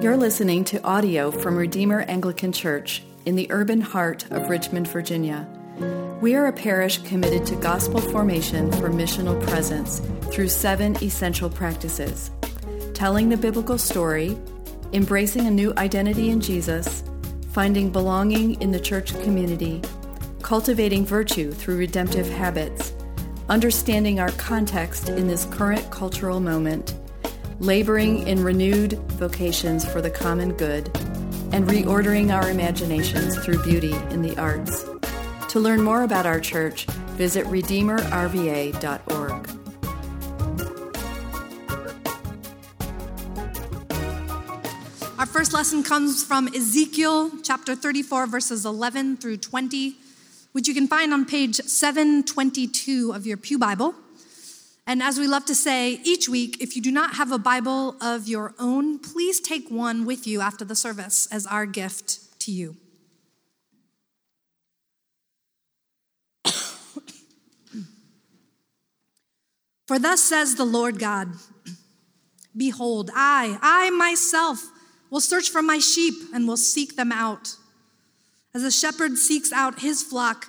You're listening to audio from Redeemer Anglican Church in the urban heart of Richmond, Virginia. We are a parish committed to gospel formation for missional presence through 7 essential practices: telling the biblical story, embracing a new identity in Jesus, finding belonging in the church community, cultivating virtue through redemptive habits, understanding our context in this current cultural moment, laboring in renewed vocations for the common good, and reordering our imaginations through beauty in the arts. To learn more about our church, visit RedeemerRVA.org. Our first lesson comes from Ezekiel chapter 34, verses 11 through 20, which you can find on page 722 of your Pew Bible. And as we love to say each week, if you do not have a Bible of your own, please take one with you after the service as our gift to you. For thus says the Lord God, behold, I myself will search for my sheep and will seek them out. As a shepherd seeks out his flock,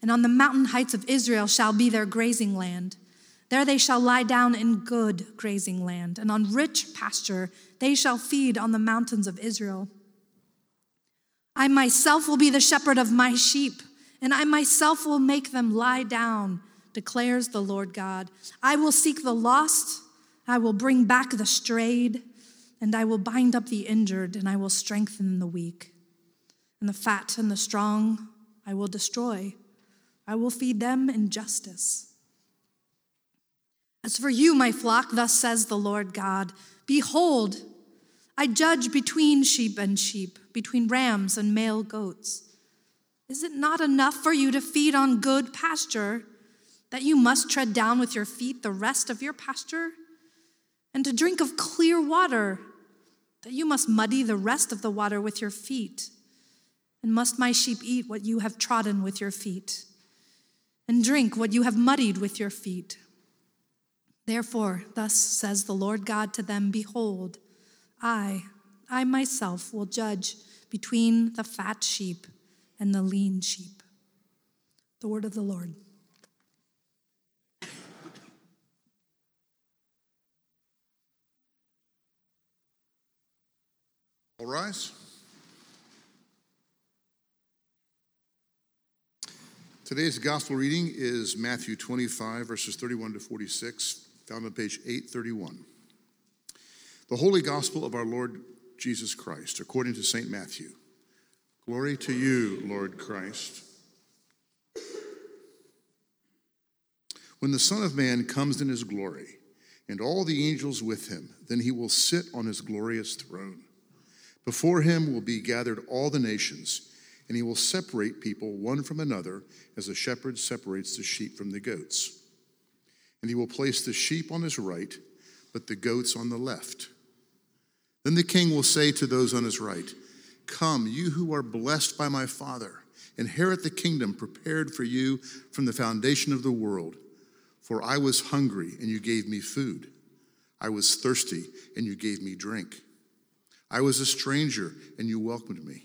and on the mountain heights of Israel shall be their grazing land. There they shall lie down in good grazing land, and on rich pasture they shall feed on the mountains of Israel. I myself will be the shepherd of my sheep, and I myself will make them lie down, declares the Lord God. I will seek the lost, I will bring back the strayed, and I will bind up the injured, and I will strengthen the weak. And the fat and the strong I will destroy. I will feed them in justice. As for you, my flock, thus says the Lord God, behold, I judge between sheep and sheep, between rams and male goats. Is it not enough for you to feed on good pasture, that you must tread down with your feet the rest of your pasture, and to drink of clear water, that you must muddy the rest of the water with your feet? And must my sheep eat what you have trodden with your feet, and drink what you have muddied with your feet? Therefore, thus says the Lord God to them, behold, I myself will judge between the fat sheep and the lean sheep. The word of the Lord. All rise. Today's gospel reading is Matthew 25, verses 31 to 46, found on page 831. The Holy Gospel of our Lord Jesus Christ, according to Saint Matthew. Glory to you, Lord Christ. When the Son of Man comes in his glory, and all the angels with him, then he will sit on his glorious throne. Before him will be gathered all the nations, and he will separate people one from another as a shepherd separates the sheep from the goats. And he will place the sheep on his right, but the goats on the left. Then the king will say to those on his right, come, you who are blessed by my Father, inherit the kingdom prepared for you from the foundation of the world. For I was hungry, and you gave me food. I was thirsty, and you gave me drink. I was a stranger, and you welcomed me.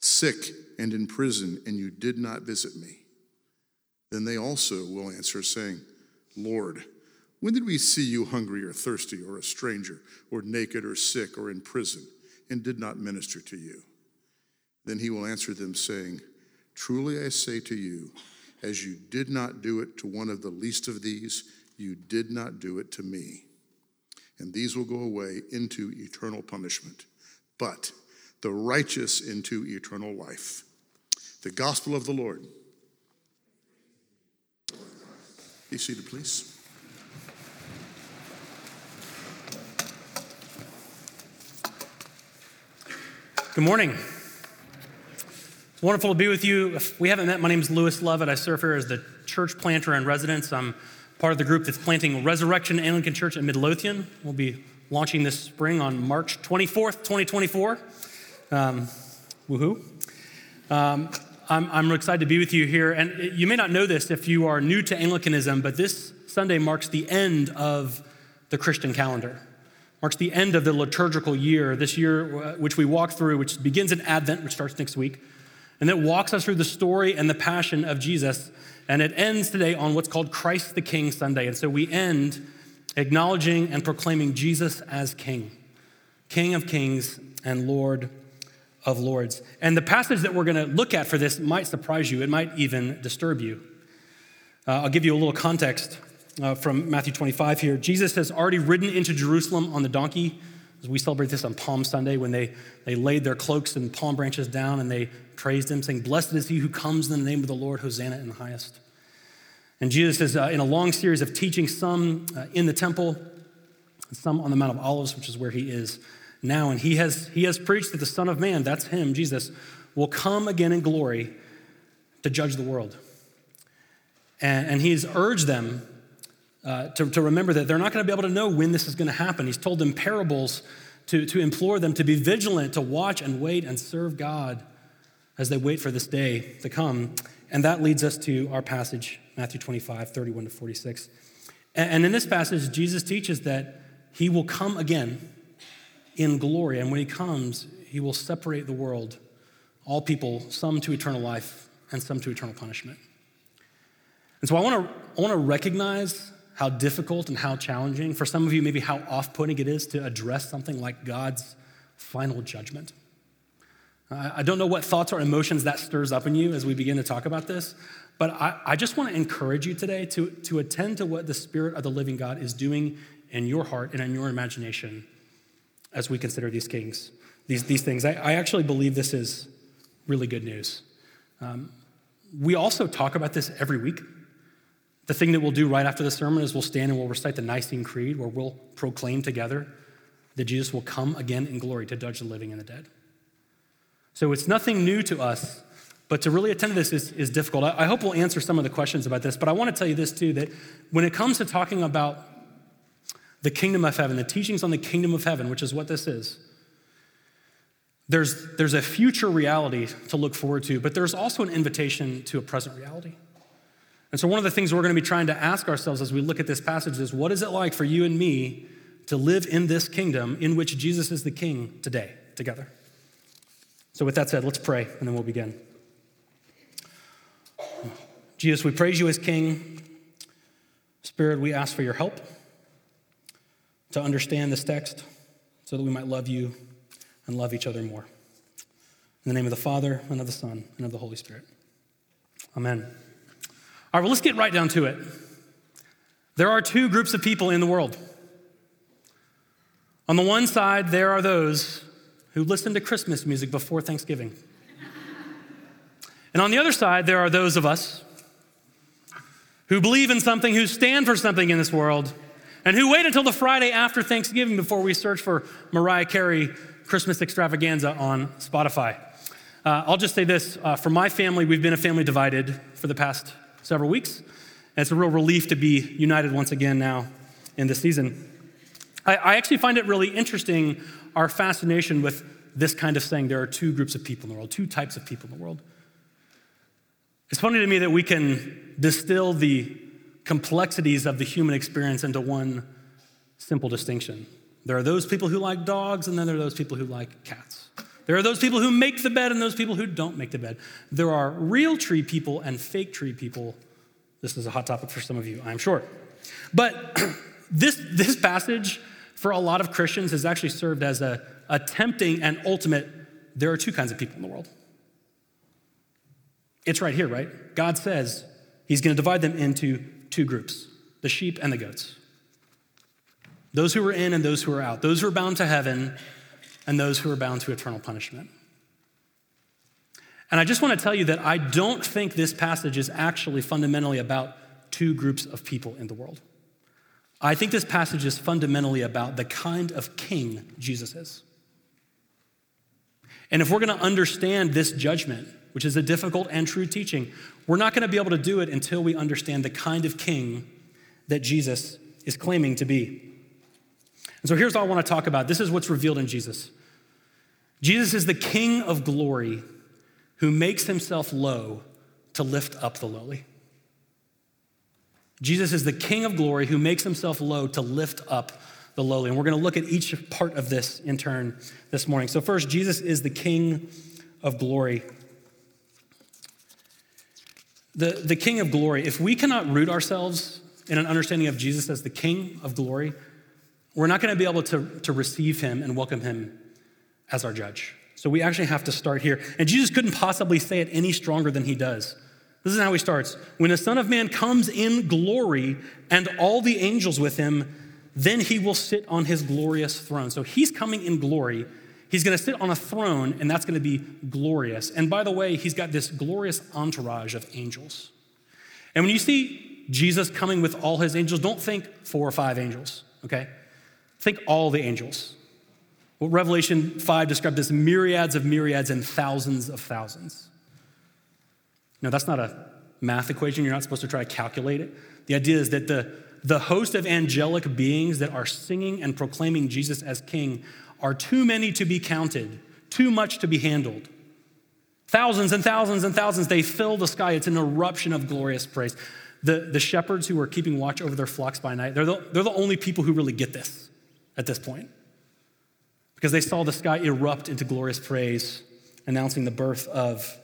Sick and in prison, and you did not visit me. Then they also will answer, saying, Lord, when did we see you hungry or thirsty or a stranger or naked or sick or in prison and did not minister to you? Then he will answer them, saying, Truly I say to you, as you did not do it to one of the least of these, you did not do it to me. And these will go away into eternal punishment, but the righteous into eternal life. The gospel of the Lord. Be seated, please. Good morning. Wonderful to be with you. If we haven't met, my name is Lewis Lovett. I serve here as the church planter in residence. I'm part of the group that's planting Resurrection Anglican Church in Midlothian. We'll be launching this spring on March 24th, 2024. Woohoo. I'm excited to be with you here. And you may not know this if you are new to Anglicanism, but this Sunday marks the end of the Christian calendar, marks the end of the liturgical year, this year which we walk through, which begins in Advent, which starts next week, and that walks us through the story and the passion of Jesus. And it ends today on what's called Christ the King Sunday. And so we end acknowledging and proclaiming Jesus as King, King of Kings and Lord of Lords. And the passage that we're going to look at for this might surprise you. It might even disturb you. I'll give you a little context from Matthew 25 here. Jesus has already ridden into Jerusalem on the donkey. As we celebrate this on Palm Sunday when they laid their cloaks and palm branches down and they praised him, saying, Blessed is he who comes in the name of the Lord, Hosanna in the highest. And Jesus is in a long series of teaching, some in the temple, and some on the Mount of Olives, which is where he is now. And he has preached that the Son of Man, that's him, Jesus, will come again in glory to judge the world. And he has urged them to remember that they're not going to be able to know when this is going to happen. He's told them parables to implore them to be vigilant, to watch and wait and serve God as they wait for this day to come. And that leads us to our passage, Matthew 25, 31 to 46. And in this passage, Jesus teaches that he will come again in glory. And when he comes, he will separate the world, all people, some to eternal life and some to eternal punishment. And so I want to recognize how difficult and how challenging, for some of you, maybe how off-putting it is to address something like God's final judgment. I don't know what thoughts or emotions that stirs up in you as we begin to talk about this, but I just want to encourage you today to attend to what the Spirit of the living God is doing in your heart and in your imagination as we consider these things. I actually believe this is really good news. We also talk about this every week. The thing that we'll do right after the sermon is we'll stand and we'll recite the Nicene Creed, where we'll proclaim together that Jesus will come again in glory to judge the living and the dead. So it's nothing new to us, but to really attend to this is difficult. I hope we'll answer some of the questions about this, but I want to tell you this too, that when it comes to talking about the kingdom of heaven, the teachings on the kingdom of heaven, which is what this is, there's a future reality to look forward to, but there's also an invitation to a present reality. And so one of the things we're going to be trying to ask ourselves as we look at this passage is, what is it like for you and me to live in this kingdom in which Jesus is the King today, together? So with that said, let's pray, and then we'll begin. Jesus, we praise you as King. Spirit, we ask for your help to understand this text so that we might love you and love each other more. In the name of the Father, and of the Son, and of the Holy Spirit. Amen. All right, well, let's get right down to it. There are two groups of people in the world. On the one side, there are those who listen to Christmas music before Thanksgiving. And on the other side, there are those of us who believe in something, who stand for something in this world, and who wait until the Friday after Thanksgiving before we search for Mariah Carey Christmas extravaganza on Spotify. I'll just say this. For my family, we've been a family divided for the past several weeks. And it's a real relief to be united once again now in this season. I actually find it really interesting, our fascination with this kind of thing. There are two groups of people in the world, two types of people in the world. It's funny to me that we can distill the complexities of the human experience into one simple distinction. There are those people who like dogs, and then there are those people who like cats. There are those people who make the bed and those people who don't make the bed. There are real tree people and fake tree people. This is a hot topic for some of you, I'm sure. But this passage, for a lot of Christians, has actually served as a tempting and ultimate, there are two kinds of people in the world. It's right here, right? God says he's going to divide them into two groups, the sheep and the goats. Those who are in and those who are out. Those who are bound to heaven and those who are bound to eternal punishment. And I just want to tell you that I don't think this passage is actually fundamentally about two groups of people in the world. I think this passage is fundamentally about the kind of king Jesus is. And if we're going to understand this judgment, which is a difficult and true teaching, we're not going to be able to do it until we understand the kind of king that Jesus is claiming to be. And so here's what I want to talk about. This is what's revealed in Jesus. Jesus is the King of glory who makes himself low to lift up the lowly. Jesus is the King of glory who makes himself low to lift up the lowly. And we're going to look at each part of this in turn this morning. So first, Jesus is the King of glory. The King of glory, if we cannot root ourselves in an understanding of Jesus as the King of glory, we're not going to be able to receive him and welcome him as our judge. So we actually have to start here. And Jesus couldn't possibly say it any stronger than he does. This is how he starts. When the Son of Man comes in glory and all the angels with him, then he will sit on his glorious throne. So he's coming in glory. He's going to sit on a throne, and that's going to be glorious. And by the way, he's got this glorious entourage of angels. And when you see Jesus coming with all his angels, don't think 4 or 5 angels, okay? Think all the angels. Well, Revelation 5 described as myriads of myriads and thousands of thousands. Now, that's not a math equation. You're not supposed to try to calculate it. The idea is that the host of angelic beings that are singing and proclaiming Jesus as king are too many to be counted, too much to be handled. Thousands and thousands and thousands, they fill the sky. It's an eruption of glorious praise. The shepherds who are keeping watch over their flocks by night, they're the only people who really get this at this point, because they saw the sky erupt into glorious praise, announcing the birth of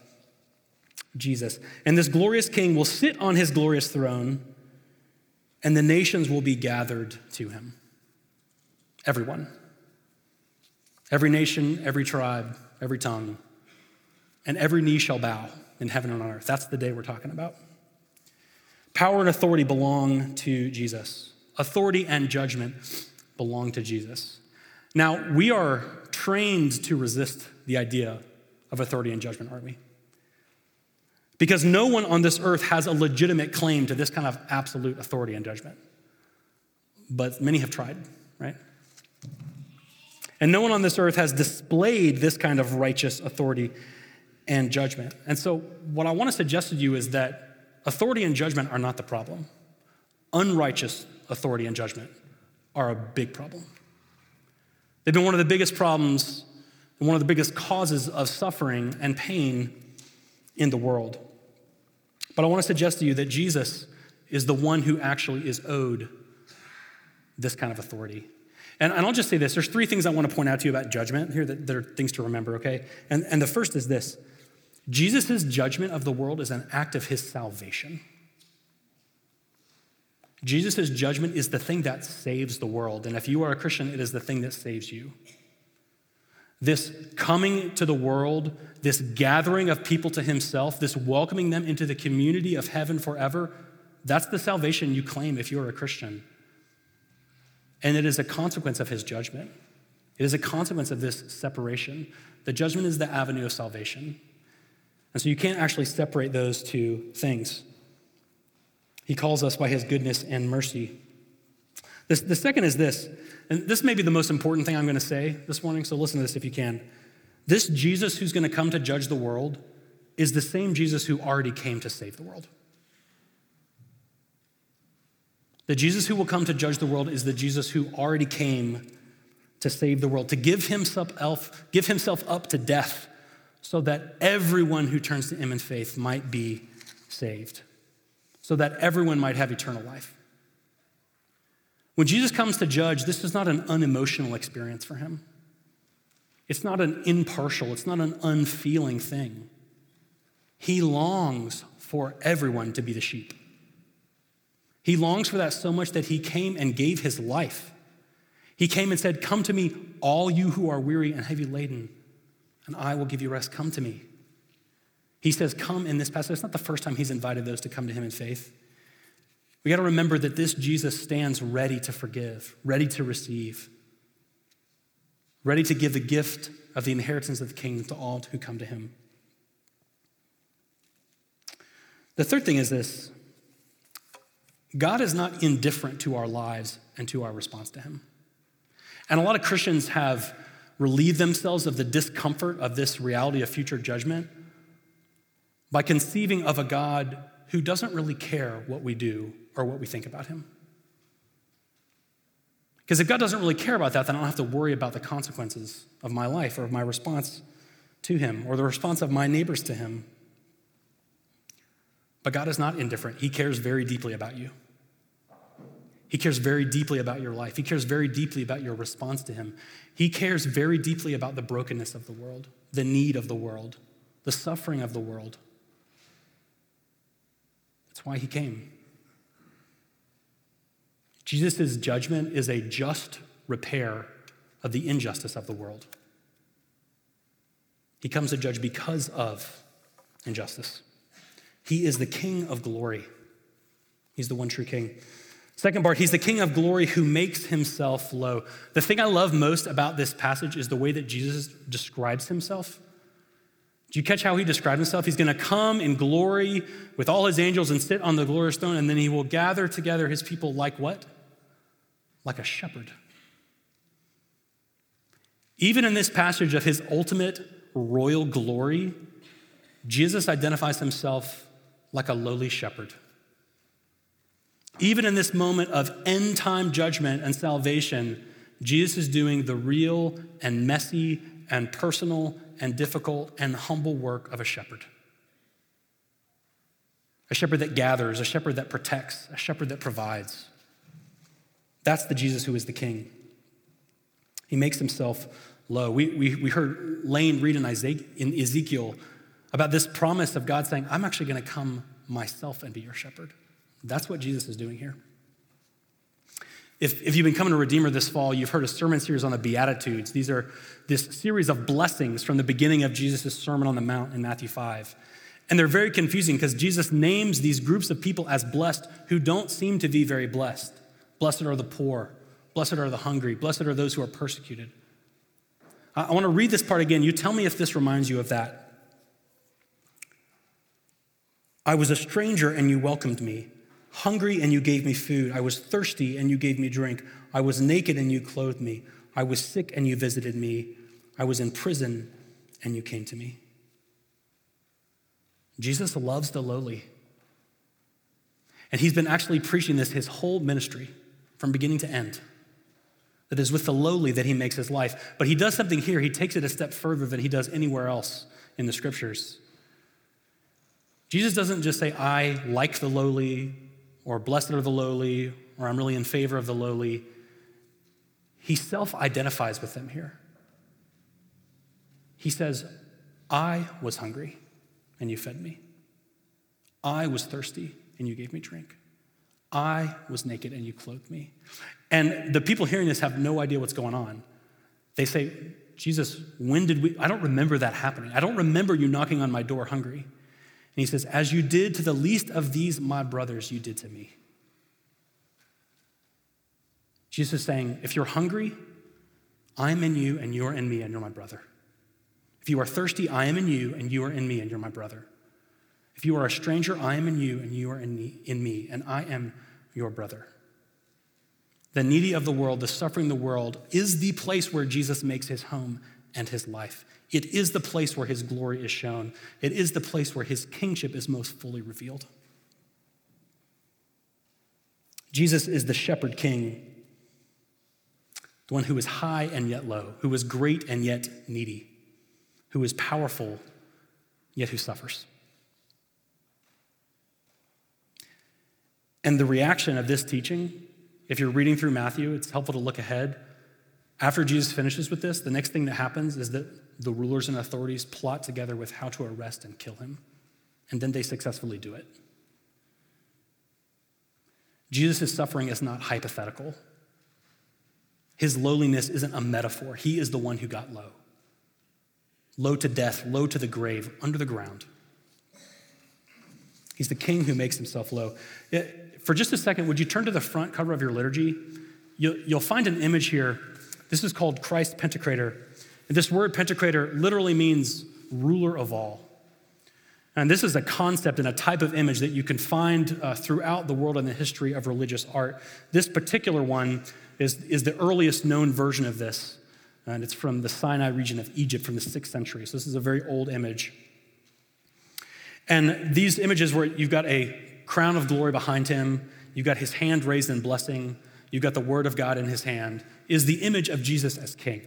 Jesus. And this glorious king will sit on his glorious throne, and the nations will be gathered to him. Everyone. Every nation, every tribe, every tongue, and every knee shall bow in heaven and on earth. That's the day we're talking about. Power and authority belong to Jesus. Authority and judgment belong to Jesus. Now, we are trained to resist the idea of authority and judgment, aren't we? Because no one on this earth has a legitimate claim to this kind of absolute authority and judgment. But many have tried, right? And no one on this earth has displayed this kind of righteous authority and judgment. And so what I want to suggest to you is that authority and judgment are not the problem. Unrighteous authority and judgment are a big problem. They've been one of the biggest problems and one of the biggest causes of suffering and pain in the world. But I want to suggest to you that Jesus is the one who actually is owed this kind of authority. And I'll just say this. There's 3 things I want to point out to you about judgment here that are things to remember, okay? And the first is this. Jesus' judgment of the world is an act of his salvation. Jesus' judgment is the thing that saves the world. And if you are a Christian, it is the thing that saves you. This coming to the world, this gathering of people to himself, this welcoming them into the community of heaven forever, that's the salvation you claim if you are a Christian. And it is a consequence of his judgment. It is a consequence of this separation. The judgment is the avenue of salvation. And so you can't actually separate those two things. He calls us by his goodness and mercy. The second is this, and this may be the most important thing I'm going to say this morning, so listen to this if you can. This Jesus who's going to come to judge the world is the same Jesus who already came to save the world. The Jesus who will come to judge the world is the Jesus who already came to save the world, to give himself up to death so that everyone who turns to him in faith might be saved, so that everyone might have eternal life. When Jesus comes to judge, this is not an unemotional experience for him. It's not an impartial, it's not an unfeeling thing. He longs for everyone to be the sheep. He longs for that so much that he came and gave his life. He came and said, "Come to me, all you who are weary and heavy laden, and I will give you rest. Come to me." He says, "Come," in this passage. It's not the first time he's invited those to come to him in faith. We got to remember that this Jesus stands ready to forgive, ready to receive, ready to give the gift of the inheritance of the kingdom to all who come to him. The third thing is this: God is not indifferent to our lives and to our response to him. And a lot of Christians have relieved themselves of the discomfort of this reality of future judgment by conceiving of a God who doesn't really care what we do or what we think about him. Because if God doesn't really care about that, then I don't have to worry about the consequences of my life or of my response to him or the response of my neighbors to him. But God is not indifferent. He cares very deeply about you. He cares very deeply about your life. He cares very deeply about your response to him. He cares very deeply about the brokenness of the world, the need of the world, the suffering of the world. That's why he came. Jesus' judgment is a just repair of the injustice of the world. He comes to judge because of injustice. He is the King of glory. He's the one true King. Second part, he's the King of glory who makes himself low. The thing I love most about this passage is the way that Jesus describes himself. Do you catch how he described himself? He's going to come in glory with all his angels and sit on the glorious throne, and then he will gather together his people like what? Like a shepherd. Even in this passage of his ultimate royal glory, Jesus identifies himself like a lowly shepherd. Even in this moment of end-time judgment and salvation, Jesus is doing the real and messy and personal and difficult and humble work of a shepherd. A shepherd that gathers, a shepherd that protects, a shepherd that provides. That's the Jesus who is the King. He makes himself low. We heard Lane read in Ezekiel about this promise of God saying, "I'm actually going to come myself and be your shepherd." That's what Jesus is doing here. If you've been coming to Redeemer this fall, you've heard a sermon series on the Beatitudes. These are this series of blessings from the beginning of Jesus' Sermon on the Mount in Matthew 5. And they're very confusing because Jesus names these groups of people as blessed who don't seem to be very blessed. Blessed are the poor. Blessed are the hungry. Blessed are those who are persecuted. I want to read this part again. You tell me if this reminds you of that. "I was a stranger and you welcomed me. Hungry and you gave me food. I was thirsty and you gave me drink. I was naked and you clothed me. I was sick and you visited me. I was in prison and you came to me." Jesus loves the lowly. And he's been actually preaching this his whole ministry from beginning to end. That is with the lowly that he makes his life. But he does something here. He takes it a step further than he does anywhere else in the scriptures. Jesus doesn't just say, "I like the lowly," or "blessed are the lowly," or "I'm really in favor of the lowly." He self-identifies with them here. He says, "I was hungry and you fed me. I was thirsty and you gave me drink. I was naked and you clothed me." And the people hearing this have no idea what's going on. They say, "Jesus, when did we? I don't remember that happening. I don't remember you knocking on my door hungry." And he says, "As you did to the least of these, my brothers, you did to me." Jesus is saying, if you're hungry, I'm in you and you're in me and you're my brother. If you are thirsty, I am in you and you are in me and you're my brother. If you are a stranger, I am in you and you are in me and I am your brother. The needy of the world, the suffering of the world is the place where Jesus makes his home and his life. It is the place where his glory is shown. It is the place where his kingship is most fully revealed. Jesus is the shepherd king, the one who is high and yet low, who is great and yet needy, who is powerful yet who suffers. And the reaction of this teaching, if you're reading through Matthew, it's helpful to look ahead. After Jesus finishes with this, the next thing that happens is that the rulers and authorities plot together with how to arrest and kill him. And then they successfully do it. Jesus' suffering is not hypothetical. His lowliness isn't a metaphor. He is the one who got low. Low to death, low to the grave, under the ground. He's the king who makes himself low. For just a second, would you turn to the front cover of your liturgy? You'll find an image here. This is called Christ Pantocrator. And this word Pantocrator literally means ruler of all. And this is a concept and a type of image that you can find throughout the world in the history of religious art. This particular one is the earliest known version of this, and it's from the Sinai region of Egypt from the 6th century. So this is a very old image. And these images where you've got a crown of glory behind him, you've got his hand raised in blessing, you've got the word of God in his hand, is the image of Jesus as king.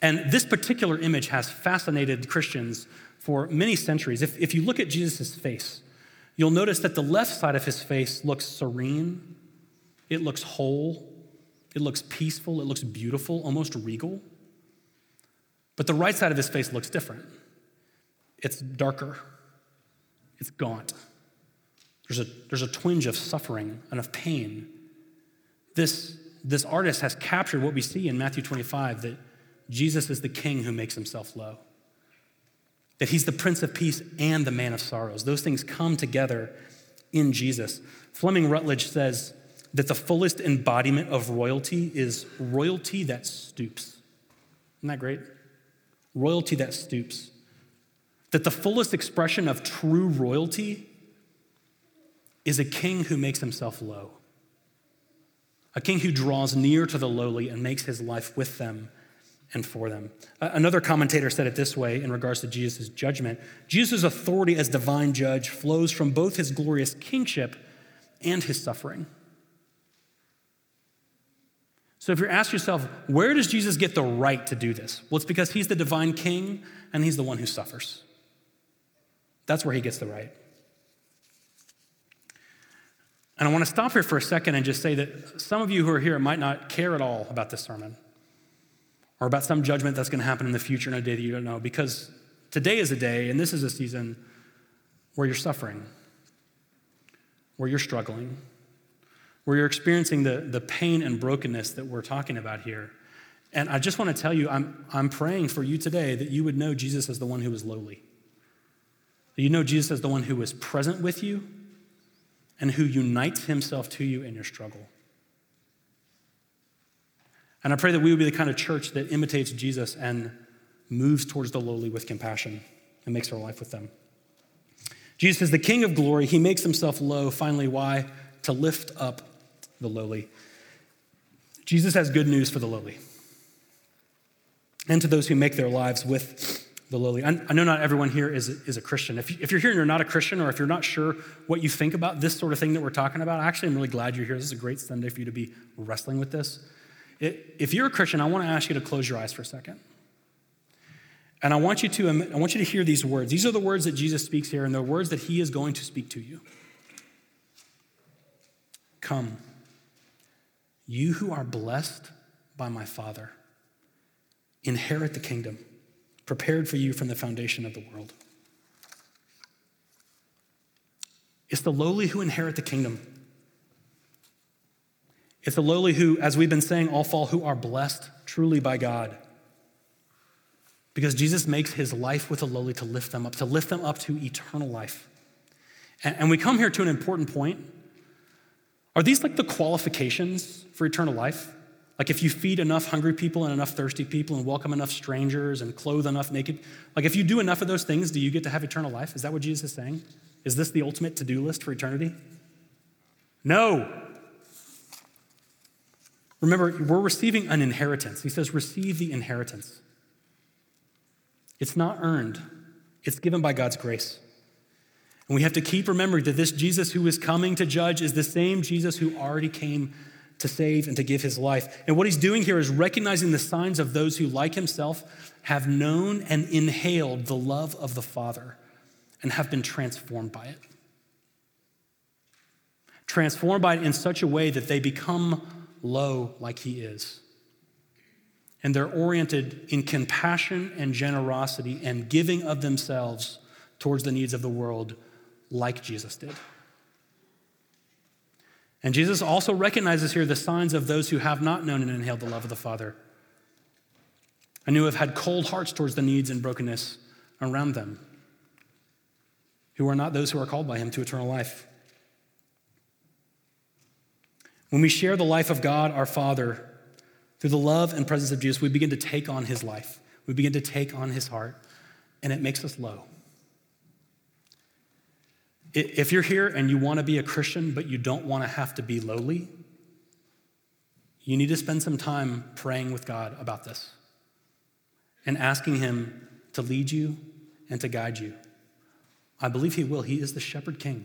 And this particular image has fascinated Christians for many centuries. If you look at Jesus' face, you'll notice that the left side of his face looks serene, it looks whole, it looks peaceful, it looks beautiful, almost regal. But the right side of his face looks different. It's darker, it's gaunt. There's a twinge of suffering and of pain. This artist has captured what we see in Matthew 25, that Jesus is the king who makes himself low, that he's the Prince of Peace and the Man of Sorrows. Those things come together in Jesus. Fleming Rutledge says that the fullest embodiment of royalty is royalty that stoops. Isn't that great? Royalty that stoops. That the fullest expression of true royalty is a king who makes himself low, a king who draws near to the lowly and makes his life with them and for them. Another commentator said it this way in regards to Jesus' judgment: Jesus' authority as divine judge flows from both his glorious kingship and his suffering. So if you ask yourself, where does Jesus get the right to do this? Well, it's because he's the divine king and he's the one who suffers. That's where he gets the right. And I want to stop here for a second and just say that some of you who are here might not care at all about this sermon, or about some judgment that's going to happen in the future on a day that you don't know, because today is a day, and this is a season where you're suffering, where you're struggling, where you're experiencing the pain and brokenness that we're talking about here. And I just want to tell you, I'm praying for you today that you would know Jesus as the one who is lowly, that you know Jesus as the one who is present with you and who unites himself to you in your struggle. And I pray that we would be the kind of church that imitates Jesus and moves towards the lowly with compassion and makes our life with them. Jesus is the King of glory. He makes himself low. Finally, why? To lift up the lowly. Jesus has good news for the lowly and to those who make their lives with the lowly. I know not everyone here is a Christian. If you're here and you're not a Christian, or if you're not sure what you think about this sort of thing that we're talking about, actually, I'm really glad you're here. This is a great Sunday for you to be wrestling with this. If you're a Christian, I want to ask you to close your eyes for a second. And I want you to hear these words. These are the words that Jesus speaks here, and they're words that he is going to speak to you. Come, you who are blessed by my Father, inherit the kingdom prepared for you from the foundation of the world. It's the lowly who inherit the kingdom. It's the lowly who, as we've been saying, all fall, who are blessed truly by God. Because Jesus makes his life with the lowly to lift them up to eternal life. And we come here to an important point. Are these like the qualifications for eternal life? Like if you feed enough hungry people and enough thirsty people and welcome enough strangers and clothe enough naked, like if you do enough of those things, do you get to have eternal life? Is that what Jesus is saying? Is this the ultimate to-do list for eternity? No. Remember, we're receiving an inheritance. He says, receive the inheritance. It's not earned. It's given by God's grace. And we have to keep remembering that this Jesus who is coming to judge is the same Jesus who already came to save and to give his life. And what he's doing here is recognizing the signs of those who, like himself, have known and inhaled the love of the Father and have been transformed by it. Transformed by it in such a way that they become low like he is. And they're oriented in compassion and generosity and giving of themselves towards the needs of the world like Jesus did. And Jesus also recognizes here the signs of those who have not known and inhaled the love of the Father and who have had cold hearts towards the needs and brokenness around them, who are not those who are called by him to eternal life. When we share the life of God, our Father, through the love and presence of Jesus, we begin to take on his life. We begin to take on his heart, and it makes us low. If you're here and you want to be a Christian, but you don't want to have to be lowly, you need to spend some time praying with God about this and asking him to lead you and to guide you. I believe he will. He is the Shepherd King.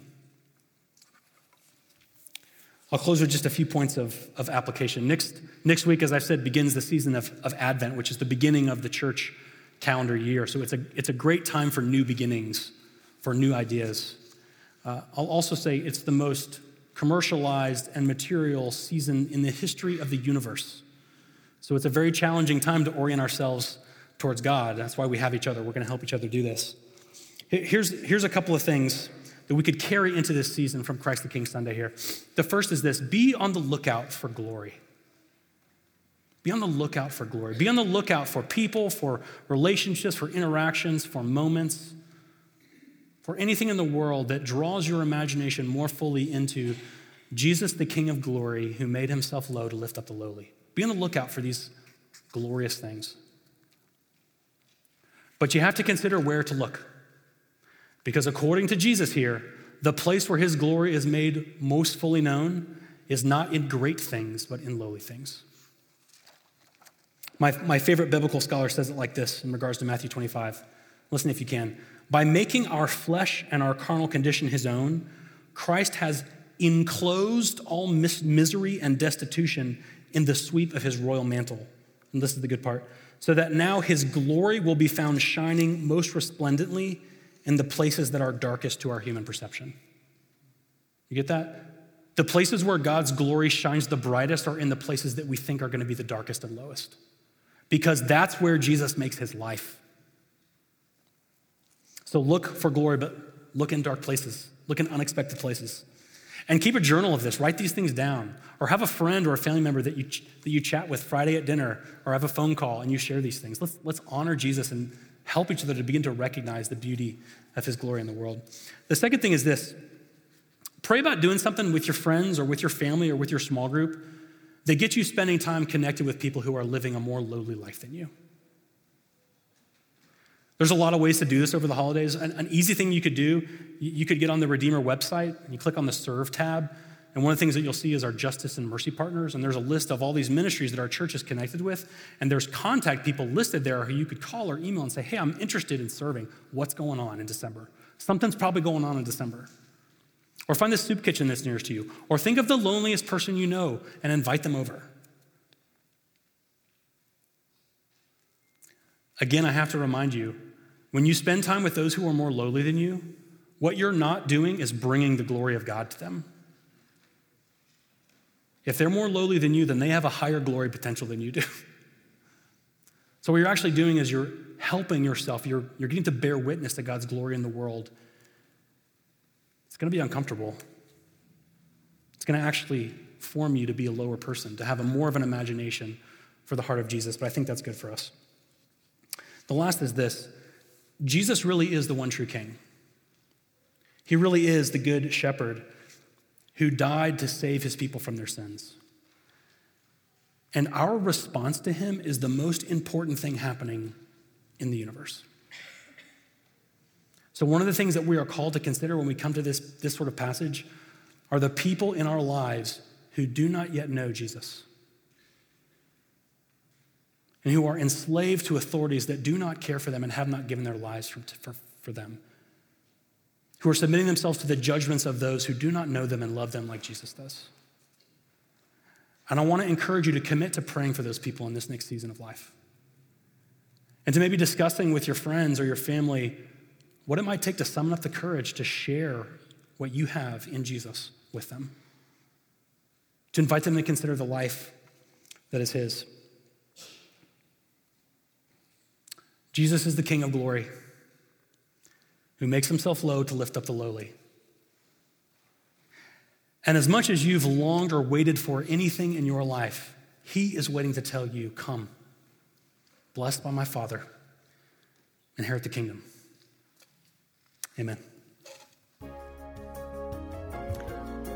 I'll close with just a few points of application. Next week, as I've said, begins the season of Advent, which is the beginning of the church calendar year. So it's a great time for new beginnings, for new ideas. I'll also say it's the most commercialized and material season in the history of the universe. So it's a very challenging time to orient ourselves towards God. That's why we have each other. We're going to help each other do this. Here's a couple of things that we could carry into this season from Christ the King Sunday here. The first is this: be on the lookout for glory. Be on the lookout for glory. Be on the lookout for people, for relationships, for interactions, for moments, for anything in the world that draws your imagination more fully into Jesus, the King of glory, who made himself low to lift up the lowly. Be on the lookout for these glorious things. But you have to consider where to look. Because according to Jesus here, the place where his glory is made most fully known is not in great things, but in lowly things. My favorite biblical scholar says it like this in regards to Matthew 25. Listen if you can. By making our flesh and our carnal condition his own, Christ has enclosed all misery and destitution in the sweep of his royal mantle. And this is the good part. So that now his glory will be found shining most resplendently in the places that are darkest to our human perception. You get that? The places where God's glory shines the brightest are in the places that we think are going to be the darkest and lowest, because that's where Jesus makes his life. So look for glory, but look in dark places, look in unexpected places. And keep a journal of this, write these things down, or have a friend or a family member that you chat with Friday at dinner, or have a phone call and you share these things. Let's honor Jesus and help each other to begin to recognize the beauty of his glory in the world. The second thing is this: pray about doing something with your friends or with your family or with your small group that gets you spending time connected with people who are living a more lowly life than you. There's a lot of ways to do this over the holidays. An easy thing you could do, you could get on the Redeemer website and you click on the Serve tab. And one of the things that you'll see is our Justice and Mercy Partners. And there's a list of all these ministries that our church is connected with. And there's contact people listed there who you could call or email and say, hey, I'm interested in serving. What's going on in December? Something's probably going on in December. Or find the soup kitchen that's nearest to you. Or think of the loneliest person you know and invite them over. Again, I have to remind you, when you spend time with those who are more lowly than you, what you're not doing is bringing the glory of God to them. If they're more lowly than you, then they have a higher glory potential than you do. So what you're actually doing is you're helping yourself. You're getting to bear witness to God's glory in the world. It's going to be uncomfortable. It's going to actually form you to be a lower person, to have a more of an imagination for the heart of Jesus, but I think that's good for us. The last is this: Jesus really is the one true King. He really is the good shepherd who died to save his people from their sins. And our response to him is the most important thing happening in the universe. So one of the things that we are called to consider when we come to this sort of passage are the people in our lives who do not yet know Jesus and who are enslaved to authorities that do not care for them and have not given their lives for them, who are submitting themselves to the judgments of those who do not know them and love them like Jesus does. And I want to encourage you to commit to praying for those people in this next season of life. And to maybe discussing with your friends or your family what it might take to summon up the courage to share what you have in Jesus with them. To invite them to consider the life that is his. Jesus is the King of glory, who makes himself low to lift up the lowly. And as much as you've longed or waited for anything in your life, he is waiting to tell you, come, blessed by my Father, inherit the kingdom. Amen.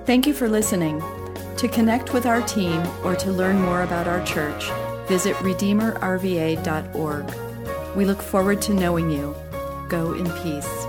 Thank you for listening. To connect with our team or to learn more about our church, visit RedeemerRVA.org. We look forward to knowing you. Go in peace.